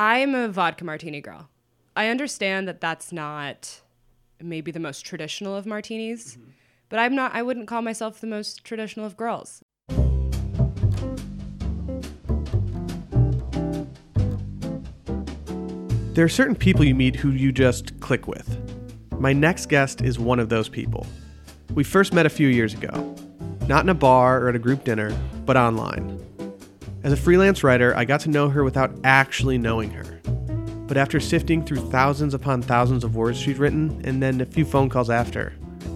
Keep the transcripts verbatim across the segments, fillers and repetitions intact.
I'm a vodka martini girl. I understand that that's not maybe the most traditional of martinis, mm-hmm. but I'm not, I wouldn't call myself the most traditional of girls. There are certain people you meet who you just click with. My next guest is one of those people. We first met a few years ago, not in a bar or at a group dinner, but online. As a freelance writer, I got to know her without actually knowing her. But after sifting through thousands upon thousands of words she'd written, and then a few phone calls after,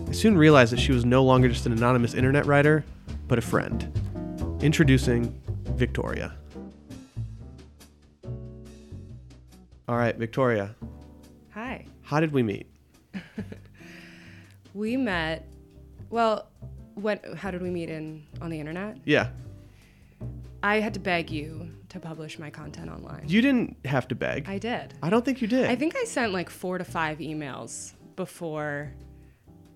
I soon realized that she was no longer just an anonymous internet writer, but a friend. Introducing Victoria. All right, Victoria. Hi. How did we meet? We met, well, when, how did we meet in on the internet? Yeah. I had to beg you to publish my content online. You didn't have to beg. I did. I don't think you did. I think I sent like four to five emails before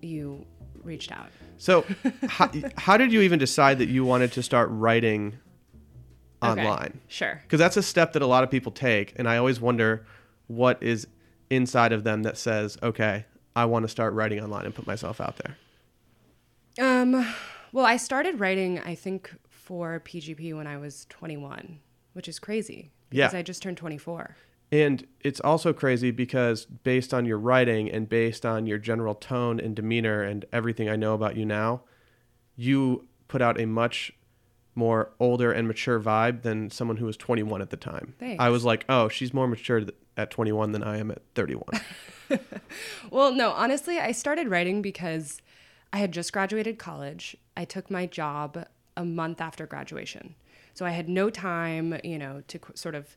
you reached out. So how, how did you even decide that you wanted to start writing online? Okay, sure. Because that's a step that a lot of people take. And I always wonder what is inside of them that says, okay, I want to start writing online and put myself out there. Um. Well, I started writing, I think, for P G P when I was twenty-one, which is crazy because yeah. I just turned twenty-four. And it's also crazy because based on your writing and based on your general tone and demeanor and everything I know about you now, you put out a much more older and mature vibe than someone who was twenty-one at the time. Thanks. I was like, oh, she's more mature at twenty-one than I am at thirty-one. Well, no, honestly, I started writing because I had just graduated college. I took my job a month after graduation. So I had no time, you know, to qu- sort of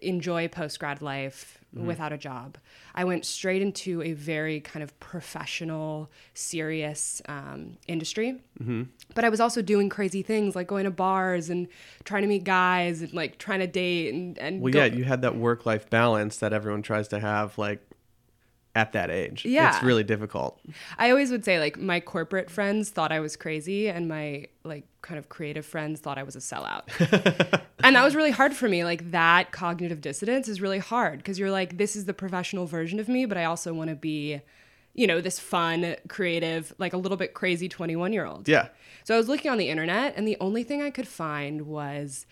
enjoy post-grad life mm-hmm. without a job. I went straight into a very kind of professional, serious um, industry. Mm-hmm. But I was also doing crazy things like going to bars and trying to meet guys and like trying to date. and, and Well, go- yeah, you had that work-life balance that everyone tries to have like at that age. Yeah. It's really difficult. I always would say like my corporate friends thought I was crazy and my like kind of creative friends thought I was a sellout. And that was really hard for me. Like that cognitive dissonance is really hard because you're like, this is the professional version of me, but I also want to be, you know, this fun, creative, like a little bit crazy twenty-one year old. Yeah. So I was looking on the internet and the only thing I could find was,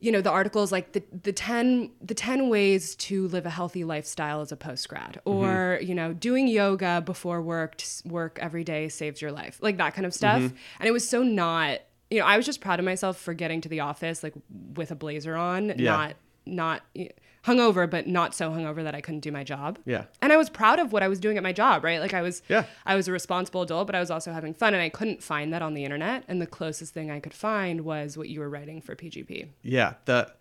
you know, the articles like the the ten the ten ways to live a healthy lifestyle as a post grad, or mm-hmm. you know, doing yoga before work work every day saves your life, like that kind of stuff. Mm-hmm. And it was so not, you know, I was just proud of myself for getting to the office like with a blazer on, yeah. not not hungover, but not so hungover that I couldn't do my job. Yeah. And I was proud of what I was doing at my job, right? Like I was, yeah. I was a responsible adult, but I was also having fun, and I couldn't find that on the internet. And the closest thing I could find was what you were writing for P G P. Yeah. The,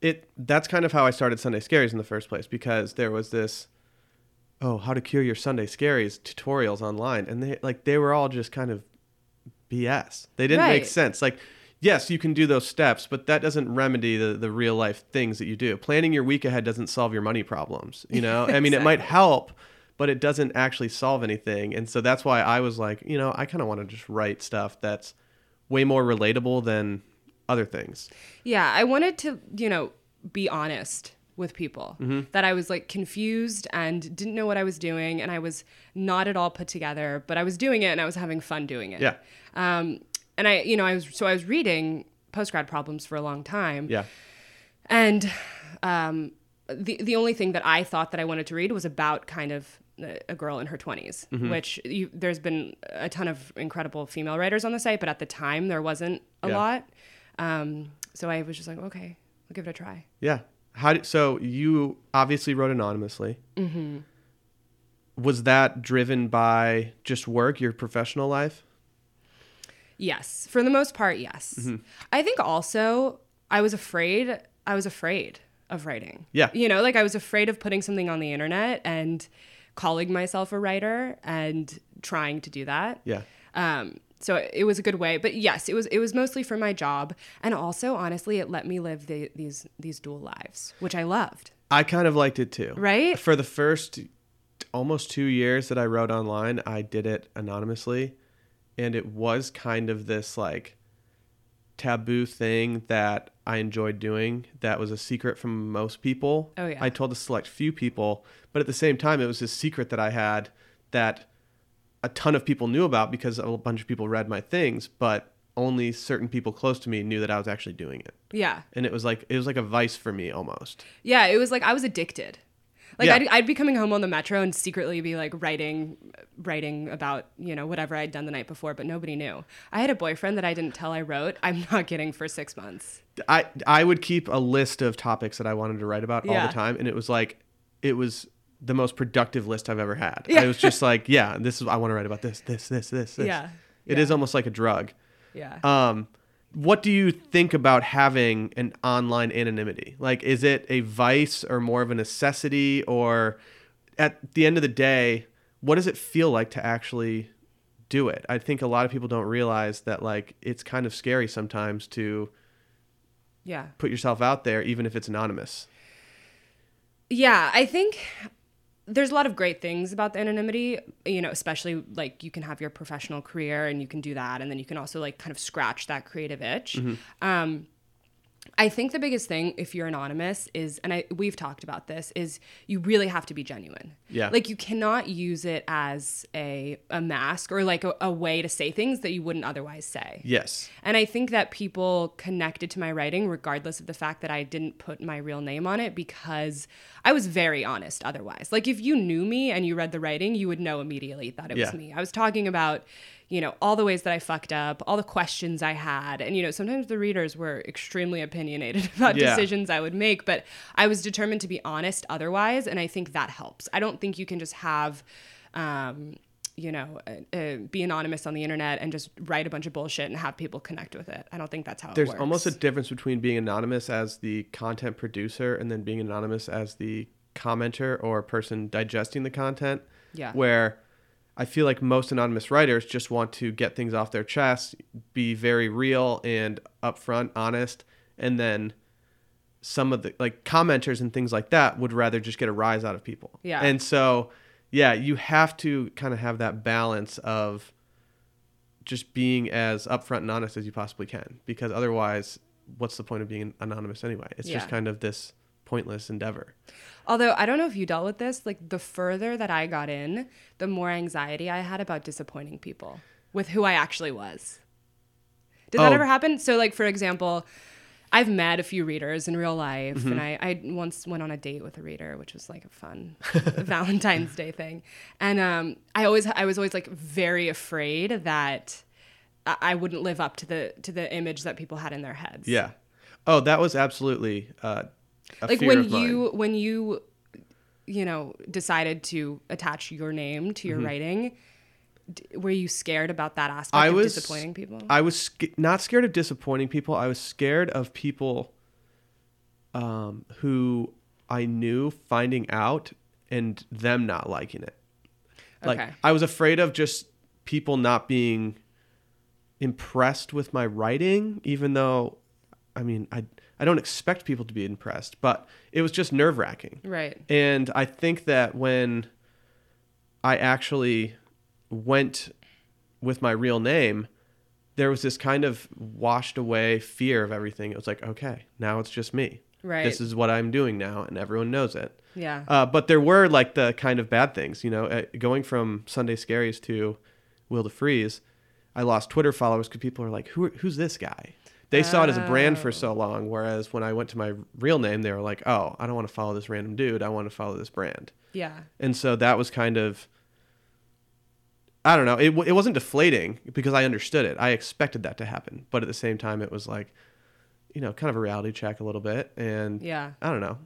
it, that's kind of how I started Sunday Scaries in the first place, because there was this, oh, how to cure your Sunday Scaries tutorials online. And they like, they were all just kind of B S. They didn't right. make sense. Like, yes, you can do those steps, but that doesn't remedy the, the real life things that you do. Planning your week ahead doesn't solve your money problems. You know, exactly. I mean, it might help, but it doesn't actually solve anything. And so that's why I was like, you know, I kind of want to just write stuff that's way more relatable than other things. Yeah, I wanted to, you know, be honest with people mm-hmm. that I was like confused and didn't know what I was doing. And I was not at all put together, but I was doing it and I was having fun doing it. Yeah. Um, And I, you know, I was, so I was reading post-grad problems for a long time. Yeah. And um, the the only thing that I thought that I wanted to read was about kind of a girl in her twenties, mm-hmm. which you, there's been a ton of incredible female writers on the site, but at the time there wasn't a yeah. lot. Um, so I was just like, okay, I'll give it a try. Yeah. How did, so you obviously wrote anonymously. Mm-hmm. Was that driven by just work, your professional life? Yes. For the most part, yes. Mm-hmm. I think also I was afraid, I was afraid of writing. Yeah. You know, like I was afraid of putting something on the internet and calling myself a writer and trying to do that. Yeah. Um, so it was a good way, but yes, it was, it was mostly for my job. And also, honestly, it let me live the, these, these dual lives, which I loved. I kind of liked it too. Right? For the first almost two years that I wrote online, I did it anonymously. And it was kind of this like taboo thing that I enjoyed doing that was a secret from most people. Oh, yeah. I told a select few people, but at the same time, it was this secret that I had that a ton of people knew about because a bunch of people read my things, but only certain people close to me knew that I was actually doing it. Yeah. And it was like, it was like a vice for me almost. Yeah. It was like, I was addicted. Like, yeah. I'd, I'd be coming home on the metro and secretly be like writing, writing about, you know, whatever I'd done the night before, but nobody knew. I had a boyfriend that I didn't tell I wrote. I'm not kidding, for six months. I, I would keep a list of topics that I wanted to write about yeah. all the time. And it was like, it was the most productive list I've ever had. Yeah. I was just like, yeah, this is, I want to write about this, this, this, this, this. Yeah. It yeah. is almost like a drug. Yeah. Um, what do you think about having an online anonymity? Like, is it a vice or more of a necessity? Or at the end of the day, what does it feel like to actually do it? I think a lot of people don't realize that, like, it's kind of scary sometimes to yeah. put yourself out there, even if it's anonymous. Yeah, I think there's a lot of great things about the anonymity, you know, especially like you can have your professional career and you can do that. And then you can also like kind of scratch that creative itch. Mm-hmm. Um, I think the biggest thing if you're anonymous is, and I, we've talked about this, is you really have to be genuine. Yeah. Like you cannot use it as a, a mask or like a, a way to say things that you wouldn't otherwise say. Yes. And I think that people connected to my writing, regardless of the fact that I didn't put my real name on it, because I was very honest otherwise. Like if you knew me and you read the writing, you would know immediately that it yeah. was me. I was talking about, you know, all the ways that I fucked up, all the questions I had. And, you know, sometimes the readers were extremely opinionated about yeah. decisions I would make, but I was determined to be honest otherwise. And I think that helps. I don't think you can just have, um, you know, uh, uh, be anonymous on the internet and just write a bunch of bullshit and have people connect with it. I don't think that's how There's it works. There's almost a difference between being anonymous as the content producer and then being anonymous as the commenter or person digesting the content. Yeah. Where I feel like most anonymous writers just want to get things off their chest, be very real and upfront, honest, and then some of the like commenters and things like that would rather just get a rise out of people. Yeah. And so yeah, you have to kind of have that balance of just being as upfront and honest as you possibly can, because otherwise, what's the point of being anonymous anyway? It's yeah. just kind of this pointless endeavor. Although, I don't know if you dealt with this, like the further that I got in, the more anxiety I had about disappointing people with who I actually was. Did oh. that ever happen? So like, for example, I've met a few readers in real life, mm-hmm. and I, I once went on a date with a reader, which was like a fun Valentine's Day thing. And um, I always, I was always like very afraid that I wouldn't live up to the to the image that people had in their heads. Yeah. Oh, that was absolutely uh, a like fear when of mine. you when you you know decided to attach your name to your mm-hmm. writing. Were you scared about that aspect I of was, disappointing people? I was sc- not scared of disappointing people. I was scared of people um, who I knew finding out and them not liking it. Like okay. I was afraid of just people not being impressed with my writing, even though, I mean, I I don't expect people to be impressed, but it was just nerve-wracking. Right. And I think that when I actually went with my real name, there was this kind of washed away fear of everything. It was like, okay, now it's just me. Right. This is what I'm doing now, and everyone knows it. Yeah. Uh, but there were like the kind of bad things, you know, uh, going from Sunday Scaries to Will deFries, I lost Twitter followers because people are like, who who's this guy? They oh. saw it as a brand for so long, whereas when I went to my real name, they were like, oh, I don't want to follow this random dude. I want to follow this brand. Yeah. And so that was kind of, I don't know. It it wasn't deflating because I understood it. I expected that to happen. But at the same time, it was like, you know, kind of a reality check a little bit. And yeah. I don't know.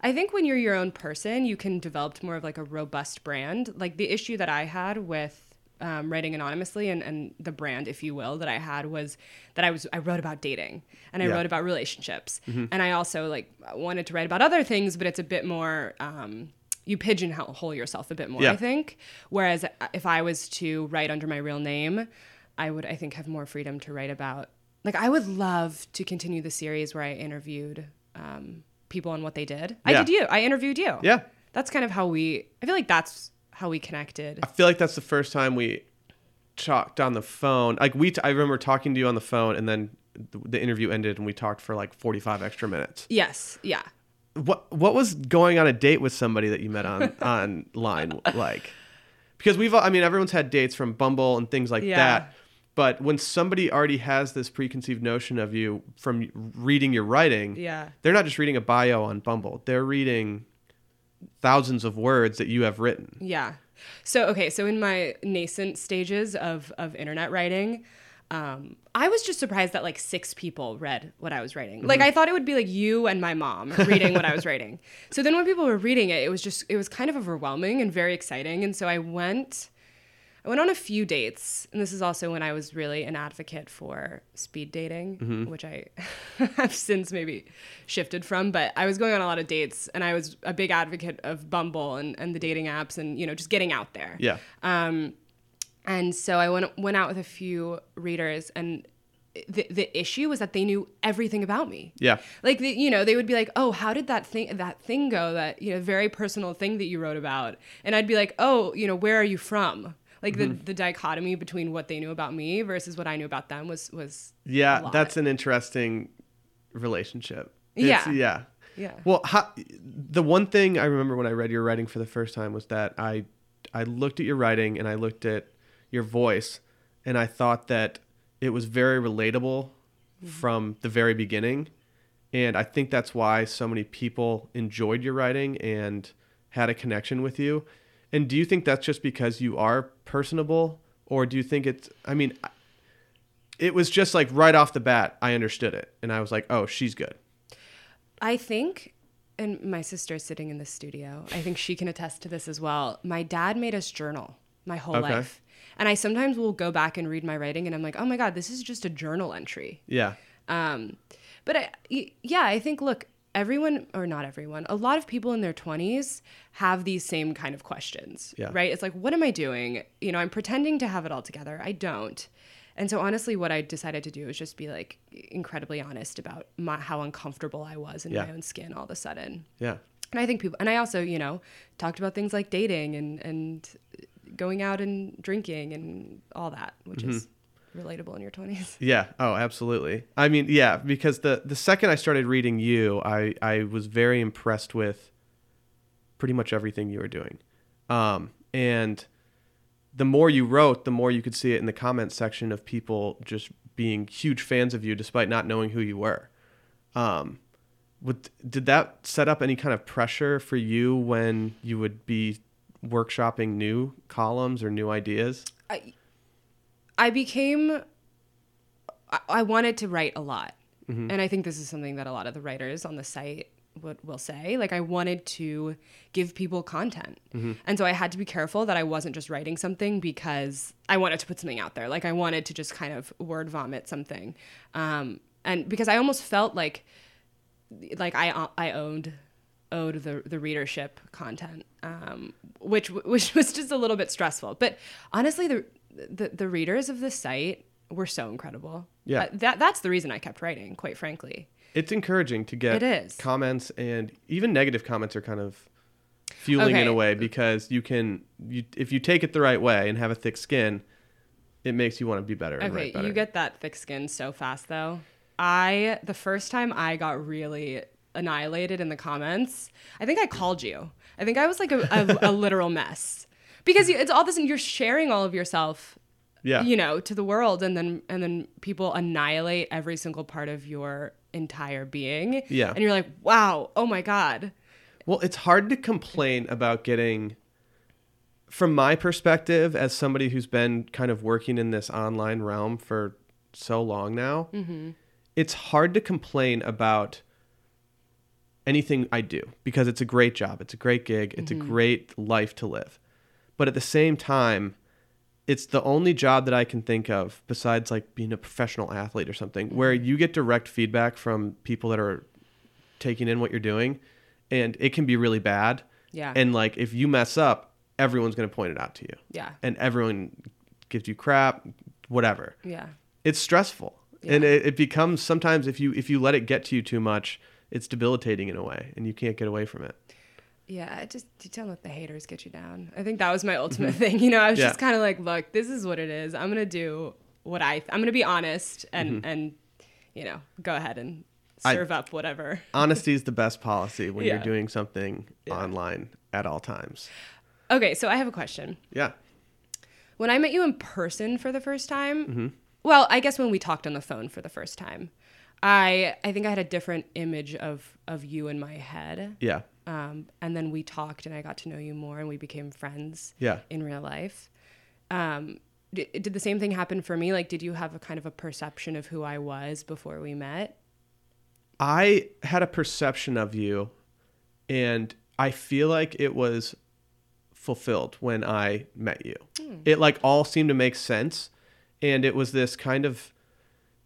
I think when you're your own person, you can develop more of like a robust brand. Like the issue that I had with um, writing anonymously and, and the brand, if you will, that I had was that I was I wrote about dating and I yeah. wrote about relationships. Mm-hmm. And I also like wanted to write about other things, but it's a bit more... Um, you pigeonhole yourself a bit more, yeah. I think. Whereas if I was to write under my real name, I would, I think, have more freedom to write about. Like, I would love to continue the series where I interviewed um, people on what they did. Yeah. I did you. I interviewed you. Yeah. That's kind of how we, I feel like that's how we connected. I feel like that's the first time we talked on the phone. Like, we, t- I remember talking to you on the phone and then the interview ended and we talked for like forty-five extra minutes. Yes. Yeah. What What was going on a date with somebody that you met on online like? Because we've, I mean, everyone's had dates from Bumble and things like yeah. that. But when somebody already has this preconceived notion of you from reading your writing, yeah. they're not just reading a bio on Bumble. They're reading thousands of words that you have written. Yeah. So, okay. So in my nascent stages of, of internet writing, um, I was just surprised that like six people read what I was writing. Mm-hmm. Like I thought it would be like you and my mom reading what I was writing. So then when people were reading it, it was just, it was kind of overwhelming and very exciting. And so I went... I went on a few dates, and this is also when I was really an advocate for speed dating, mm-hmm. which I have since maybe shifted from, but I was going on a lot of dates, and I was a big advocate of Bumble and, and the dating apps and, you know, just getting out there. Yeah. Um, and so I went went out with a few readers, and the the issue was that they knew everything about me. Yeah. Like, the, you know, they would be like, oh, how did that thing, that thing go, that, you know, very personal thing that you wrote about? And I'd be like, oh, you know, where are you from? Like the, mm-hmm. the dichotomy between what they knew about me versus what I knew about them was was yeah, a lot. That's an interesting relationship. It's, yeah, yeah, yeah. Well, how, the one thing I remember when I read your writing for the first time was that I I looked at your writing and I looked at your voice and I thought that it was very relatable mm-hmm. from the very beginning, and I think that's why so many people enjoyed your writing and had a connection with you. And do you think that's just because you are personable, or do you think it's, I mean, it was just like right off the bat, I understood it. And I was like, oh, she's good. I think, and my sister is sitting in the studio, I think she can attest to this as well. My dad made us journal my whole okay. life. And I sometimes will go back and read my writing and I'm like, oh my God, this is just a journal entry. Yeah. Um, but I, yeah, I think, look, everyone, or not everyone, a lot of people in their twenties have these same kind of questions, yeah. right? It's like, what am I doing? You know, I'm pretending to have it all together. I don't. And so honestly, what I decided to do is just be like incredibly honest about my, how uncomfortable I was in yeah. my own skin all of a sudden. Yeah. And I think people, and I also, you know, talked about things like dating and, and going out and drinking and all that, which mm-hmm. is relatable in your twenties. Yeah. Oh, absolutely. I mean, yeah, because the the second I started reading you, I, I was very impressed with pretty much everything you were doing. Um, and the more you wrote, the more you could see it in the comments section of people just being huge fans of you despite not knowing who you were. Um, with, did that set up any kind of pressure for you when you would be workshopping new columns or new ideas? I I became, I wanted to write a lot. Mm-hmm. And I think this is something that a lot of the writers on the site would, will say. Like, I wanted to give people content. Mm-hmm. And so I had to be careful that I wasn't just writing something because I wanted to put something out there. Like, I wanted to just kind of word vomit something. Um, and because I almost felt like like I I owned owed the the readership content, um, which which was just a little bit stressful. But honestly, the... The, the readers of the site were so incredible. Yeah. Uh, that That's the reason I kept writing, quite frankly. It's encouraging to get it is. Comments, and even negative comments are kind of fueling okay. in a way, because you can, you, if you take it the right way and have a thick skin, it makes you want to be better and okay, write better. You get that thick skin so fast, though. I, the first time I got really annihilated in the comments, I think I called you. I think I was like a, a, a literal mess. Because it's all this, and you're sharing all of yourself, yeah. you know, to the world, and then and then people annihilate every single part of your entire being. Yeah. And you're like, wow, oh my God. Well, it's hard to complain about getting, from my perspective, as somebody who's been kind of working in this online realm for so long now, mm-hmm. it's hard to complain about anything I do, because it's a great job, it's a great gig, it's mm-hmm. a great life to live. But at the same time, it's the only job that I can think of, besides like being a professional athlete or something, where you get direct feedback from people that are taking in what you're doing, and it can be really bad. Yeah. And like, if you mess up, everyone's going to point it out to you. Yeah. And everyone gives you crap, whatever. Yeah. It's stressful. Yeah. And it, it becomes sometimes, if you if you let it get to you too much, it's debilitating in a way, and you can't get away from it. Yeah, just you don't let the haters get you down. I think that was my ultimate mm-hmm. thing. You know, I was yeah. just kind of like, look, this is what it is. I'm going to do what I, th- I'm going to be honest and, mm-hmm. and you know, go ahead and serve I, up whatever. Honesty is the best policy when yeah. you're doing something yeah. online at all times. Okay, so I have a question. Yeah. When I met you in person for the first time, mm-hmm. well, I guess when we talked on the phone for the first time, I I think I had a different image of, of you in my head. Yeah. Um, and then we talked and I got to know you more and we became friends yeah. in real life. Um, did, did the same thing happen for me? Like, did you have a kind of a perception of who I was before we met? I had a perception of you, and I feel like it was fulfilled when I met you. Mm. It like all seemed to make sense. And it was this kind of,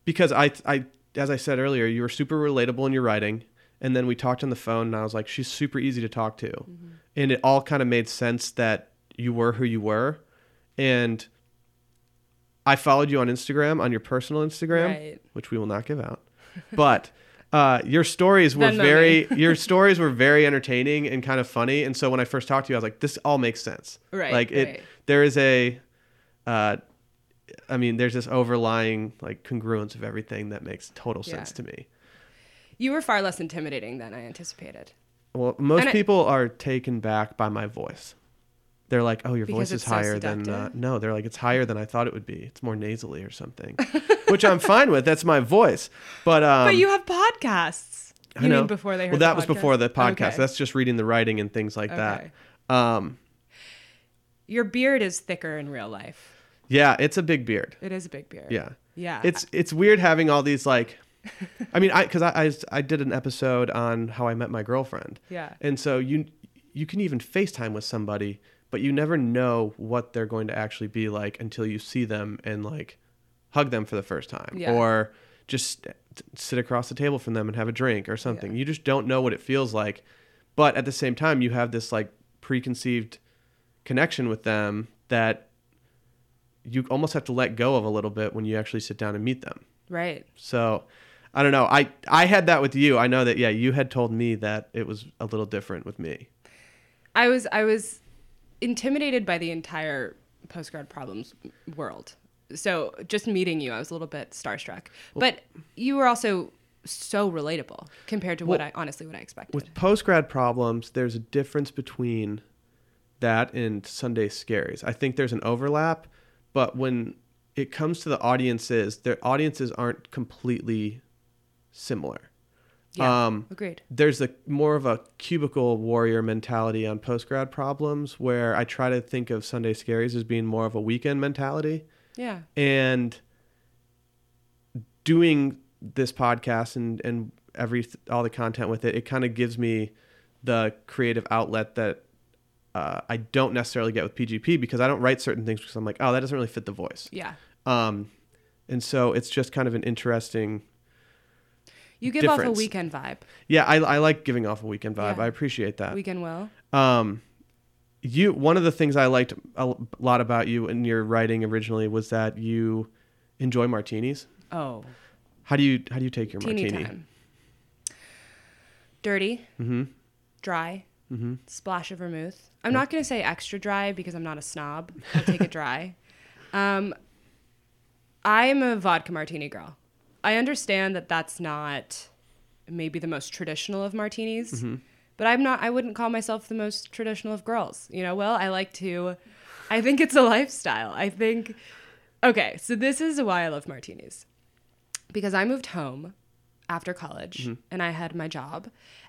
because I, I, as I said earlier, you were super relatable in your writing. And then we talked on the phone and I was like, she's super easy to talk to. Mm-hmm. And it all kind of made sense that you were who you were. And I followed you on Instagram, on your personal Instagram, right. which we will not give out. But uh, your stories were very your stories were very entertaining and kind of funny. And so when I first talked to you, I was like, this all makes sense. Right. Like it right. there is a uh, I mean, there's this overlying like congruence of everything that makes total sense yeah. to me. You were far less intimidating than I anticipated. Well, most and people I, are taken back by my voice. They're like, oh, your voice is higher so than... Uh, no, they're like, it's higher than I thought it would be. It's more nasally or something, which I'm fine with. That's my voice. But um, but you have podcasts. I you know. mean before they heard Well, that the was before the podcast. Okay. That's just reading the writing and things like okay. that. Um, your beard is thicker in real life. Yeah, it's a big beard. It is a big beard. Yeah. Yeah. It's, it's weird having all these like... I mean, I because I, I I did an episode on how I met my girlfriend. Yeah. And so you you can even FaceTime with somebody, but you never know what they're going to actually be like until you see them and like hug them for the first time, yeah. or just sit across the table from them and have a drink or something. Yeah. You just don't know what it feels like, but at the same time, you have this like preconceived connection with them that you almost have to let go of a little bit when you actually sit down and meet them. Right. So. I don't know. I, I had that with you. I know that, yeah, you had told me that it was a little different with me. I was I was intimidated by the entire postgrad problems world. So just meeting you, I was a little bit starstruck. Well, but you were also so relatable compared to well, what I honestly what I expected. With postgrad problems, there's a difference between that and Sunday Scaries. I think there's an overlap, but when it comes to the audiences, their audiences aren't completely... similar. Yeah, um, agreed. There's a more of a cubicle warrior mentality on postgrad problems where I try to think of Sunday Scaries as being more of a weekend mentality. Yeah. And doing this podcast and, and every all the content with it, it kind of gives me the creative outlet that uh, I don't necessarily get with P G P because I don't write certain things because I'm like, oh, that doesn't really fit the voice. Yeah. Um, and so it's just kind of an interesting... You give difference. Off a weekend vibe. Yeah, I, I like giving off a weekend vibe. Yeah. I appreciate that. Weekend will. Um, you one of the things I liked a lot about you in your writing originally was that you enjoy martinis. Oh. How do you how do you take your Teeny martini? Time. Dirty. Mm-hmm. Dry. Mm-hmm. Splash of vermouth. I'm yeah. not gonna say extra dry because I'm not a snob. I'll take it dry. Um, I'm a vodka martini girl. I understand that that's not maybe the most traditional of martinis, mm-hmm. but I'm not, I wouldn't call myself the most traditional of girls. You know, well, I like to, I think it's a lifestyle. I think, okay, so this is why I love martinis. Because I moved home after college mm-hmm. and I had my job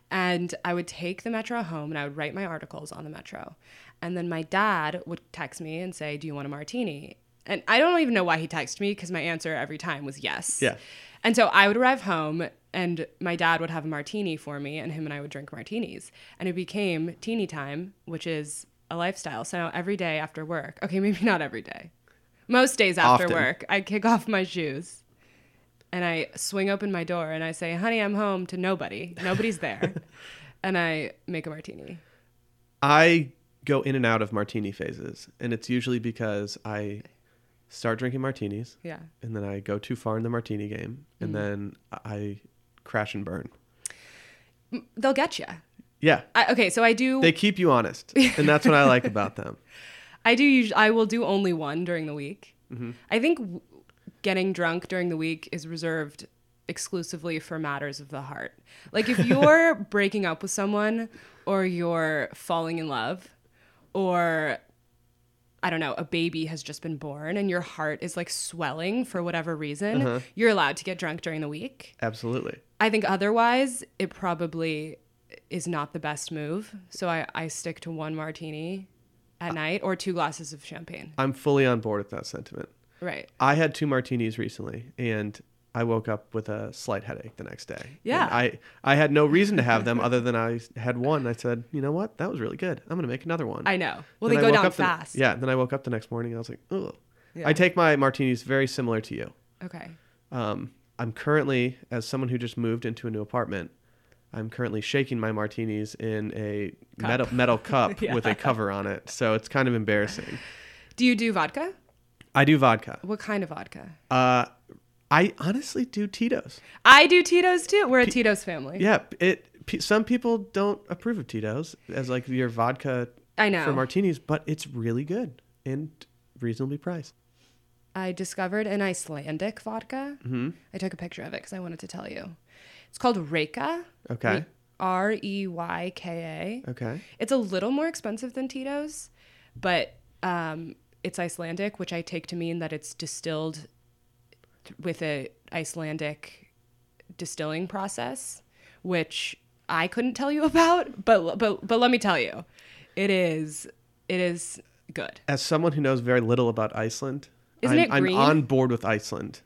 and I would take the Metro home and I would write my articles on the Metro. And then my dad would text me and say, do you want a martini? And I don't even know why he texted me because my answer every time was yes. Yeah. And so I would arrive home and my dad would have a martini for me and him and I would drink martinis. And it became teeny time, which is a lifestyle. So now every day after work, okay, maybe not every day. Most days after Often. work, I kick off my shoes and I swing open my door and I say, honey, I'm home to nobody. Nobody's there. And I make a martini. I go in and out of martini phases. And it's usually because I... start drinking martinis. Yeah. And then I go too far in the martini game. And mm. then I crash and burn. They'll get you. Yeah. I, okay, so I do... They keep you honest. And that's what I like about them. I do usually... I will do only one during the week. Mm-hmm. I think w- getting drunk during the week is reserved... exclusively for matters of the heart. Like if you're breaking up with someone or you're falling in love or, I don't know, a baby has just been born and your heart is like swelling for whatever reason, uh-huh. you're allowed to get drunk during the week. Absolutely. I think otherwise it probably is not the best move. So I, I stick to one martini at night or two glasses of champagne. I'm fully on board with that sentiment. Right. I had two martinis recently and I woke up with a slight headache the next day. Yeah. And I, I had no reason to have them other than I had one. I said, you know what? That was really good. I'm going to make another one. I know. Well, then they I go down fast. The, yeah. Then I woke up the next morning and I was like, oh. Yeah. I take my martinis very similar to you. Okay. Um, I'm currently, as someone who just moved into a new apartment, I'm currently shaking my martinis in a cup. metal metal cup yeah. with a cover on it. So it's kind of embarrassing. Do you do vodka? I do vodka. What kind of vodka? Uh... I honestly do Tito's. I do Tito's too. We're a P- Tito's family. Yeah. It. P- some people don't approve of Tito's as like your vodka I know. for martinis, but it's really good and reasonably priced. I discovered an Icelandic vodka. Mm-hmm. I took a picture of it because I wanted to tell you. It's called Reyka. Okay. R E Y K A. Okay. It's a little more expensive than Tito's, but um, it's Icelandic, which I take to mean that it's distilled with a Icelandic distilling process, which I couldn't tell you about, but but but let me tell you, it is it is good. As someone who knows very little about Iceland, isn't I'm, it green? I'm on board with Iceland.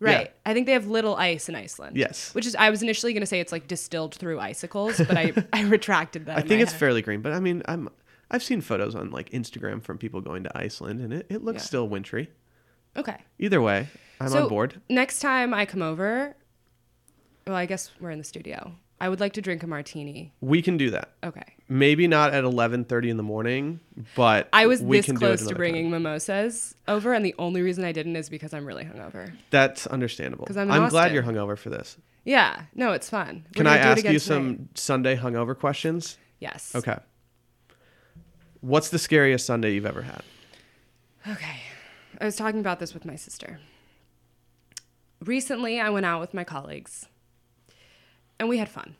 Right. Yeah. I think they have little ice in Iceland. Yes. Which is, I was initially going to say it's like distilled through icicles, but I, I retracted that. I think it's head. fairly green, but I mean, I'm I've seen photos on like Instagram from people going to Iceland, and it, it looks yeah. still wintry. Okay. Either way, I'm so on board. Next time I come over, well, I guess we're in the studio. I would like to drink a martini. We can do that. Okay. Maybe not at eleven thirty in the morning, but I was we this can close to bringing time. mimosas over, and the only reason I didn't is because I'm really hungover. That's understandable. Because I'm, I'm glad you're hungover for this. Yeah. No, it's fun. We're can I ask you some tonight. Sunday hungover questions? Yes. Okay. What's the scariest Sunday you've ever had? Okay. I was talking about this with my sister. Recently, I went out with my colleagues, and we had fun.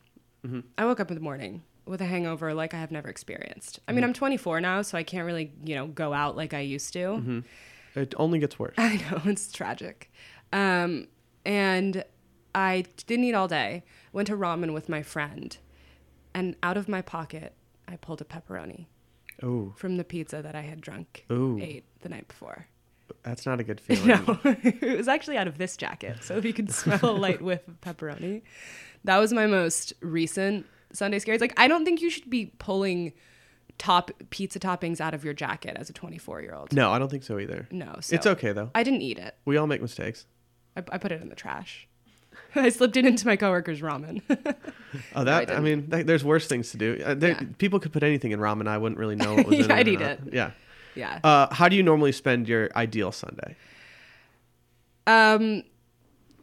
Mm-hmm. I woke up in the morning with a hangover like I have never experienced. I mean, mm-hmm. I'm twenty-four now, so I can't really, you know, go out like I used to. Mm-hmm. It only gets worse. I know. It's tragic. Um, and I didn't eat all day. Went to ramen with my friend, and out of my pocket, I pulled a pepperoni Ooh. from the pizza that I had drunk, Ooh. ate the night before. That's not a good feeling. No, it was actually out of this jacket. So if you can smell a light whiff of pepperoni, that was my most recent Sunday Scaries. Like, I don't think you should be pulling top pizza toppings out of your jacket as a twenty-four-year-old. No, I don't think so either. No. So it's okay, though. I didn't eat it. We all make mistakes. I, I put it in the trash. I slipped it into my coworker's ramen. oh, that, no, I, I mean, that, there's worse things to do. Uh, there, yeah. People could put anything in ramen. I wouldn't really know what was yeah, in it. I'd eat not. it. Yeah. Yeah. Uh, how do you normally spend your ideal Sunday? Um,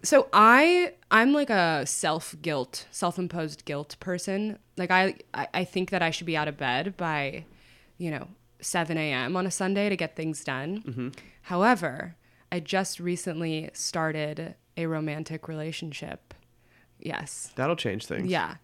so I, I'm like a self-guilt, self-imposed guilt person. Like I, I think that I should be out of bed by, you know, seven a.m. on a Sunday to get things done. Mm-hmm. However, I just recently started a romantic relationship. Yes. That'll change things. Yeah.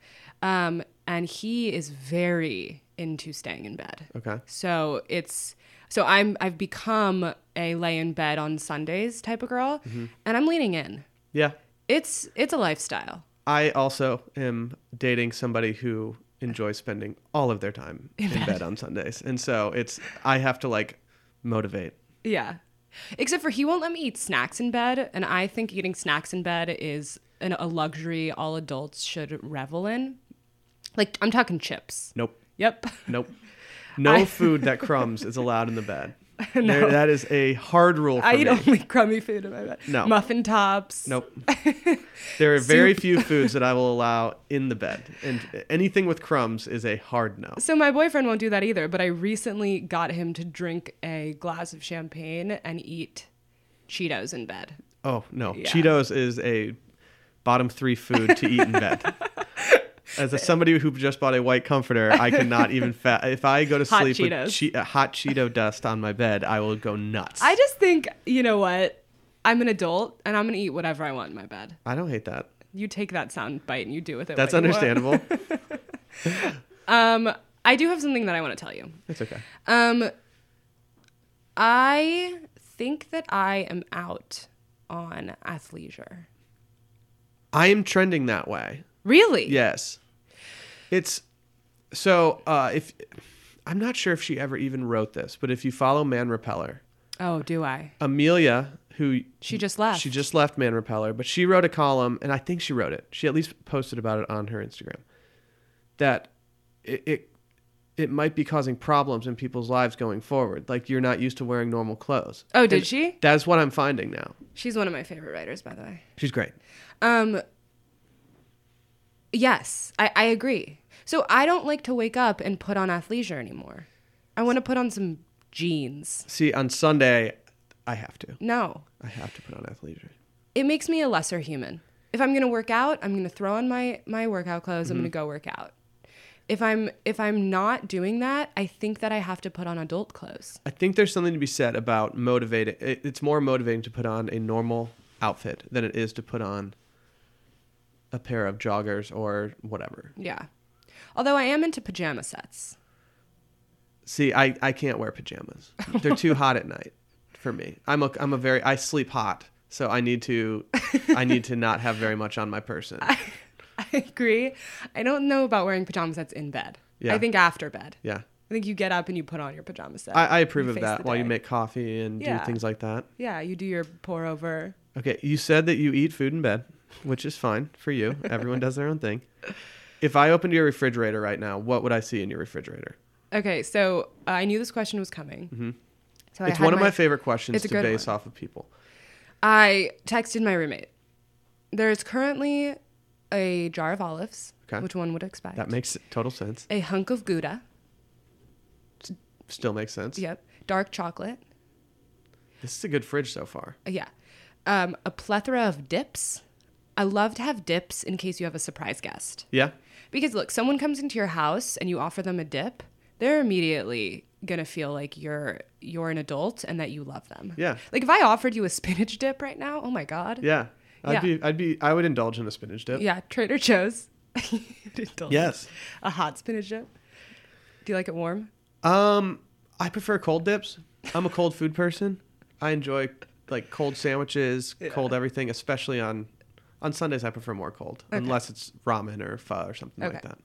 Um, and he is very into staying in bed. Okay. So it's... So I'm I've become a lay in bed on Sundays type of girl, mm-hmm. and I'm leaning in. Yeah. It's it's a lifestyle. I also am dating somebody who enjoys spending all of their time in, in bed. bed on Sundays. And so it's I have to like motivate. Yeah. Except for he won't let me eat snacks in bed, and I think eating snacks in bed is an, a luxury all adults should revel in. Like I'm talking chips. Nope. Yep. Nope. No I, food that crumbs is allowed in the bed. No. There, that is a hard rule for I me. I eat only crummy food in my bed. No. Muffin tops. Nope. There are Soup. very few foods that I will allow in the bed. And anything with crumbs is a hard no. So my boyfriend won't do that either, but I recently got him to drink a glass of champagne and eat Cheetos in bed. Oh, no. Yeah. Cheetos is a bottom three food to eat in bed. As a, somebody who just bought a white comforter, I cannot even... Fa- if I go to hot sleep Cheetos. with che- hot Cheeto dust on my bed, I will go nuts. I just think, you know what? I'm an adult, and I'm going to eat whatever I want in my bed. I don't hate that. you take that sound bite and you do with it. That's understandable. um, I do have something that I want to tell you. It's okay. Um, I think that I am out on athleisure. I am trending that way. Really? Yes. It's so uh, if I'm not sure if she ever even wrote this, but if you follow Man Repeller. Oh, do I? Amelia, who she just left. She just left Man Repeller, but she wrote a column, and I think she wrote it. She at least posted about it on her Instagram. That it it, it might be causing problems in people's lives going forward. Like you're not used to wearing normal clothes. Oh, did and she? That's what I'm finding now. She's one of my favorite writers, by the way. She's great. Um. Yes, I, I agree. So I don't like to wake up and put on athleisure anymore. I want to put on some jeans. See, on Sunday, I have to. No. I have to put on athleisure. It makes me a lesser human. If I'm going to work out, I'm going to throw on my, my workout clothes. Mm-hmm. I'm going to go work out. If I'm if I'm not doing that, I think that I have to put on adult clothes. I think there's something to be said about motivating. It's more motivating to put on a normal outfit than it is to put on a pair of joggers or whatever. Yeah. Although I am into pajama sets. See, I, I can't wear pajamas. They're too hot at night for me. I'm a, I'm a very, I sleep hot. So I need to, I need to not have very much on my person. I, I agree. I don't know about wearing pajama sets in bed. Yeah. I think after bed. Yeah. I think you get up and you put on your pajama set. I, I approve of that while you make coffee and yeah. do things like that. Yeah. You do your pour over. Okay. You said that you eat food in bed, which is fine for you. Everyone does their own thing. If I opened your refrigerator right now, what would I see in your refrigerator? Okay, so uh, I knew this question was coming. Mm-hmm. So it's I one of my, my favorite questions to base one. Off of people. I texted my roommate. There is currently a jar of olives, okay. Which one would expect. That makes total sense. A hunk of Gouda. Still makes sense. Yep. Dark chocolate. This is a good fridge so far. Yeah. Um, a plethora of dips. I love to have dips in case you have a surprise guest. Yeah. Because look, someone comes into your house and you offer them a dip, they're immediately going to feel like you're you're an adult and that you love them. Yeah. Like if I offered you a spinach dip right now, oh my God. Yeah. I'd yeah. be I'd be I would indulge in a spinach dip. Yeah, Trader Joe's. You'd indulge. Yes. A hot spinach dip. Do you like it warm? Um, I prefer cold dips. I'm a cold food person. I enjoy like cold sandwiches, yeah. cold everything, especially on On Sundays, I prefer more cold, okay. unless it's ramen or pho or something okay. like that.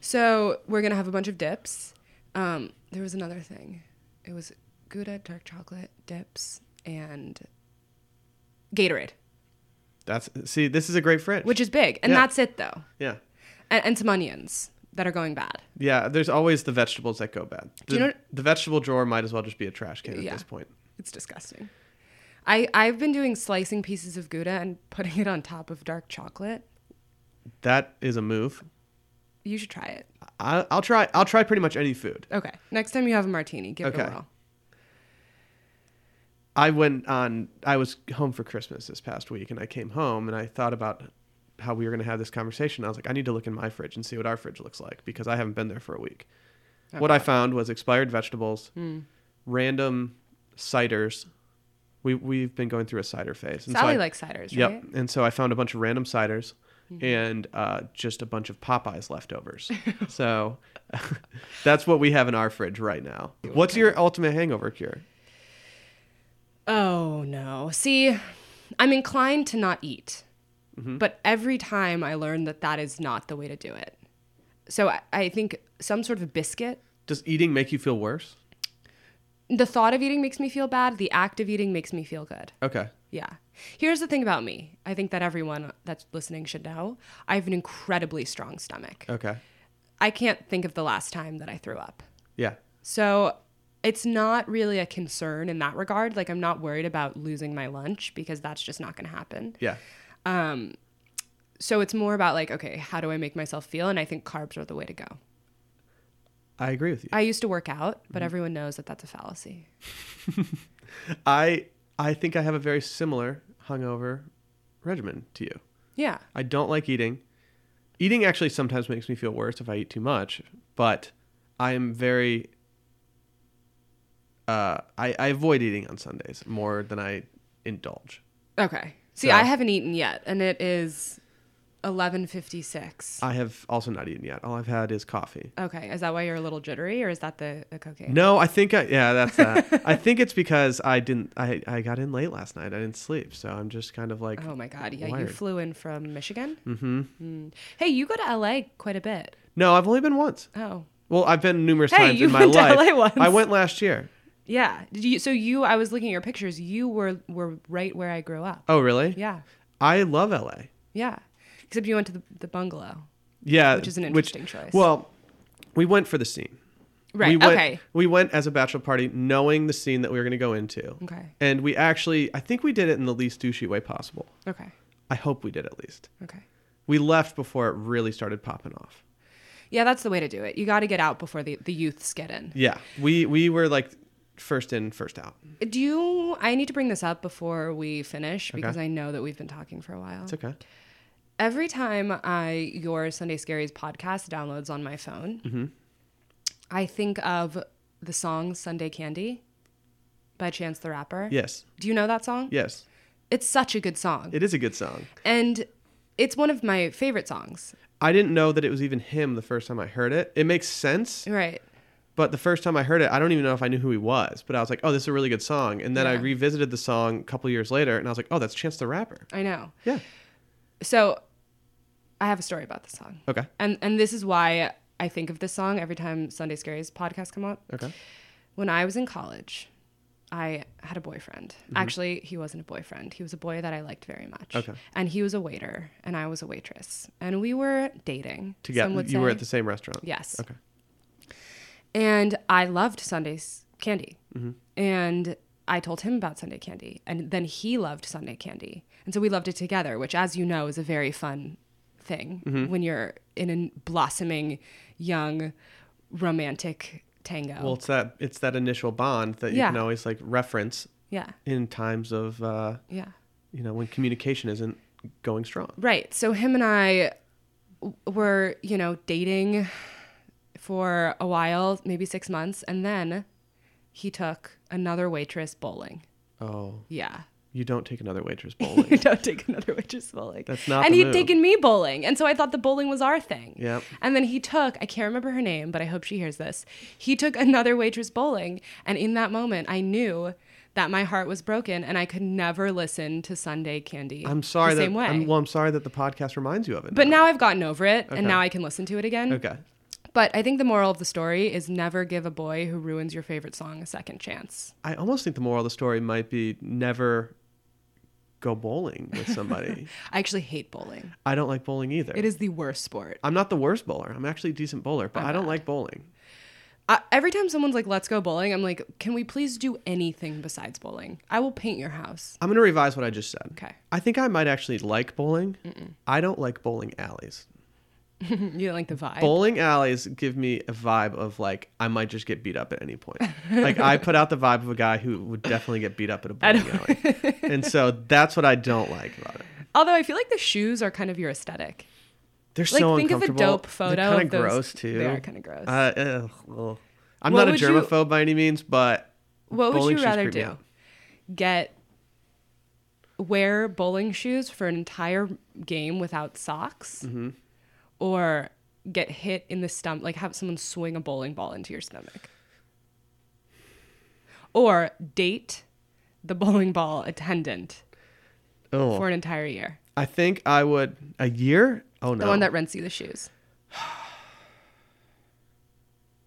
So we're going to have a bunch of dips. Um, there was another thing. It was Gouda, dark chocolate, dips, and Gatorade. That's See, this is a great fridge. Which is big. And yeah. that's it, though. Yeah. And, and some onions that are going bad. Yeah, there's always the vegetables that go bad. The, Do you know what, the vegetable drawer might as well just be a trash can yeah, at this point. It's disgusting. I, I've been doing slicing pieces of Gouda and putting it on top of dark chocolate. That is a move. You should try it. I, I'll try. I'll try pretty much any food. Okay. Next time you have a martini, give okay. it a whirl. I went on. I was home for Christmas this past week, and I came home and I thought about how we were going to have this conversation. I was like, I need to look in my fridge and see what our fridge looks like because I haven't been there for a week. Okay. What I found was expired vegetables, mm. random ciders. We, we've been going through a cider phase. And Sally so I, likes ciders, right? Yep. And so I found a bunch of random ciders mm-hmm. and uh, just a bunch of Popeye's leftovers. So that's what we have in our fridge right now. What's okay. your ultimate hangover cure? Oh, no. See, I'm inclined to not eat. Mm-hmm. But every time I learn that that is not the way to do it. So I, I think some sort of biscuit. Does eating make you feel worse? The thought of eating makes me feel bad. The act of eating makes me feel good. Okay. Yeah. Here's the thing about me. I think that everyone that's listening should know. I have an incredibly strong stomach. Okay. I can't think of the last time that I threw up. Yeah. So it's not really a concern in that regard. Like I'm not worried about losing my lunch because that's just not going to happen. Yeah. Um. So it's more about like, okay, how do I make myself feel? And I think carbs are the way to go. I agree with you. I used to work out, but mm-hmm. everyone knows that that's a fallacy. I I think I have a very similar hungover regimen to you. Yeah. I don't like eating. Eating actually sometimes makes me feel worse if I eat too much, but I am very... Uh, I, I avoid eating on Sundays more than I indulge. Okay. See, so, I haven't eaten yet, and it is eleven fifty-six. I have also not eaten yet. All I've had is coffee. Okay. Is that why you're a little jittery, or is that the, the cocaine? No, I think I, yeah, that's that. I think it's because I didn't, I, I got in late last night. I didn't sleep. So I'm just kind of like, oh my God. Yeah. Wired. You flew in from Michigan. Mm-hmm. Mm. Hey, you go to L A quite a bit. No, I've only been once. Oh. Well, I've been numerous hey, times you in my went life. To L A once. I went last year. Yeah. Did you, so you, I was looking at your pictures. You were, were right where I grew up. Oh, really? Yeah. I love L A. Yeah. Except you went to the, the bungalow. Yeah. Which is an interesting which, choice. Well, we went for the scene. Right. We went, okay. We went as a bachelor party knowing the scene that we were going to go into. Okay. And we actually, I think we did it in the least douchey way possible. Okay. I hope we did at least. Okay. We left before it really started popping off. Yeah, that's the way to do it. You got to get out before the, the youths get in. Yeah. We we were like first in, first out. Do you... I need to bring this up before we finish because okay. I know that we've been talking for a while. It's okay. Every time I your Sunday Scaries podcast downloads on my phone, mm-hmm. I think of the song Sunday Candy by Chance the Rapper. Yes. Do you know that song? Yes. It's such a good song. It is a good song. And it's one of my favorite songs. I didn't know that it was even him the first time I heard it. It makes sense. Right. But the first time I heard it, I don't even know if I knew who he was. But I was like, oh, this is a really good song. And then yeah. I revisited the song a couple years later, and I was like, oh, that's Chance the Rapper. I know. Yeah. So I have a story about this song. Okay. And and this is why I think of this song every time Sunday Scaries podcast come up. Okay. When I was in college, I had a boyfriend. Mm-hmm. Actually, he wasn't a boyfriend. He was a boy that I liked very much. Okay. And he was a waiter, and I was a waitress. And we were dating. Together. You say. Were at the same restaurant? Yes. Okay. And I loved Sunday Candy. Mm-hmm. And I told him about Sunday Candy. And then he loved Sunday Candy. And so we loved it together, which, as you know, is a very fun thing mm-hmm. when you're in a blossoming, young, romantic tango. Well, it's that it's that initial bond that you yeah. can always like reference yeah. in times of, uh, yeah, you know, when communication isn't going strong. Right. So him and I were, you know, dating for a while, maybe six months, and then he took another waitress bowling. Oh. Yeah. You don't take another waitress bowling. You don't take another waitress bowling. That's not and the move. And he'd taken me bowling, and so I thought the bowling was our thing. Yep. And then he took, I can't remember her name, but I hope she hears this. He took another waitress bowling, and in that moment, I knew that my heart was broken, and I could never listen to Sunday Candy I'm sorry the that, same way. I'm, well, I'm sorry that the podcast reminds you of it. But now, now I've gotten over it, okay. and now I can listen to it again. Okay. But I think the moral of the story is never give a boy who ruins your favorite song a second chance. I almost think the moral of the story might be never go bowling with somebody. I actually hate bowling. I don't like bowling either. It is the worst sport. I'm not the worst bowler. I'm actually a decent bowler, but I'm I don't bad. like bowling. Uh, every time someone's like, let's go bowling, I'm like, can we please do anything besides bowling? I will paint your house. I'm going to revise what I just said. Okay. I think I might actually like bowling. Mm-mm. I don't like bowling alleys. You don't like the vibe? Bowling alleys give me a vibe of like I might just get beat up at any point. Like I put out the vibe of a guy who would definitely get beat up at a bowling alley. And so that's what I don't like about it. Although I feel like the shoes are kind of your aesthetic. They're like, so think uncomfortable. Think of a dope photo. They're kind of, of those, gross too. They are kind of gross. Uh, ugh, I'm what not a germaphobe you, by any means, but what would you rather do? Get wear bowling shoes for an entire game without socks? Mm-hmm. Or get hit in the stomach, like have someone swing a bowling ball into your stomach. Or date the bowling ball attendant oh. for an entire year. I think I would, a year? Oh no. The one that rents you the shoes.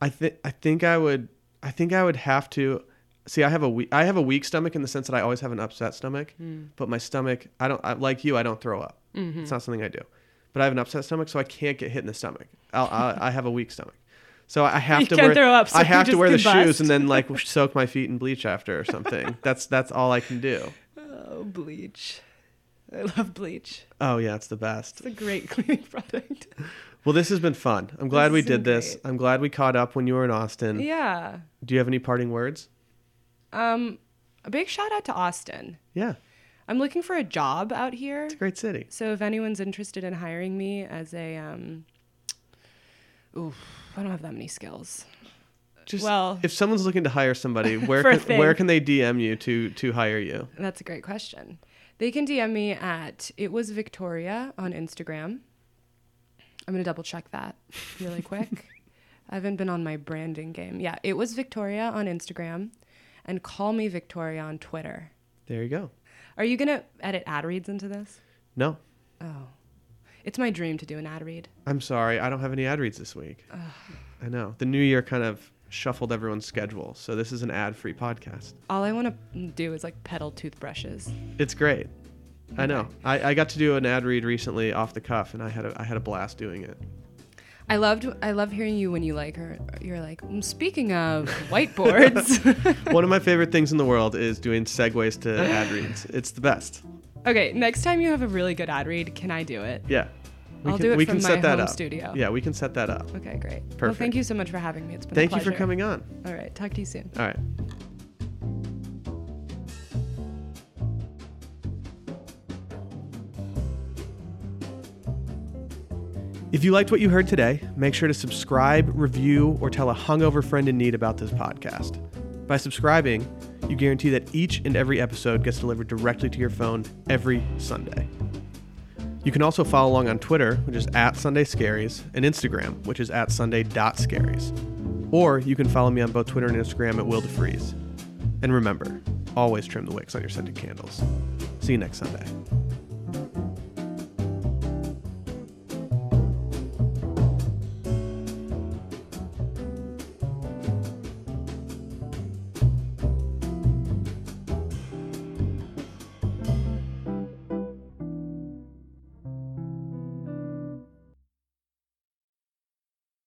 I think I think I would I think I would have to see I have a weak I have a weak stomach in the sense that I always have an upset stomach, mm. but my stomach, I don't I, like you, I don't throw up. Mm-hmm. It's not something I do. But I have an upset stomach, so I can't get hit in the stomach. I'll, I'll, I have a weak stomach, so I have you to wear. Throw up, so I have to wear combust. The shoes and then like soak my feet in bleach after or something. That's that's all I can do. Oh, bleach! I love bleach. Oh yeah, it's the best. It's a great cleaning product. Well, this has been fun. I'm glad this we did this. Great. I'm glad we caught up when you were in Austin. Yeah. Do you have any parting words? Um, a big shout out to Austin. Yeah. I'm looking for a job out here. It's a great city. So if anyone's interested in hiring me as a, um, oof, I don't have that many skills. Just well, if someone's looking to hire somebody, where can, where can they D M you to to hire you? That's a great question. They can D M me at It Was Victoria on Instagram. I'm going to double check that really quick. I haven't been on my branding game. Yeah, it was Victoria on Instagram and Call Me Victoria on Twitter. There you go. Are you going to edit ad reads into this? No. Oh. It's my dream to do an ad read. I'm sorry. I don't have any ad reads this week. Ugh. I know. The new year kind of shuffled everyone's schedule. So this is an ad-free podcast. All I want to do is like pedal toothbrushes. It's great. Okay. I know. I, I got to do an ad read recently off the cuff, and I had a, I had a blast doing it. I loved I love hearing you when you like her. You're like, speaking of whiteboards. One of my favorite things in the world is doing segues to ad reads. It's the best. Okay, next time you have a really good ad read, can I do it? Yeah. We I'll can, do it we from can my set that home up. Studio. Yeah, we can set that up. Okay, great. Perfect. Well, thank you so much for having me. It's been thank a pleasure. Thank you for coming on. All right, talk to you soon. All right. If you liked what you heard today, make sure to subscribe, review, or tell a hungover friend in need about this podcast. By subscribing, you guarantee that each and every episode gets delivered directly to your phone every Sunday. You can also follow along on Twitter, which is at Sunday Scaries, and Instagram, which is at sunday dot scaries. Or you can follow me on both Twitter and Instagram at Will deFries. And remember, always trim the wicks on your scented candles. See you next Sunday.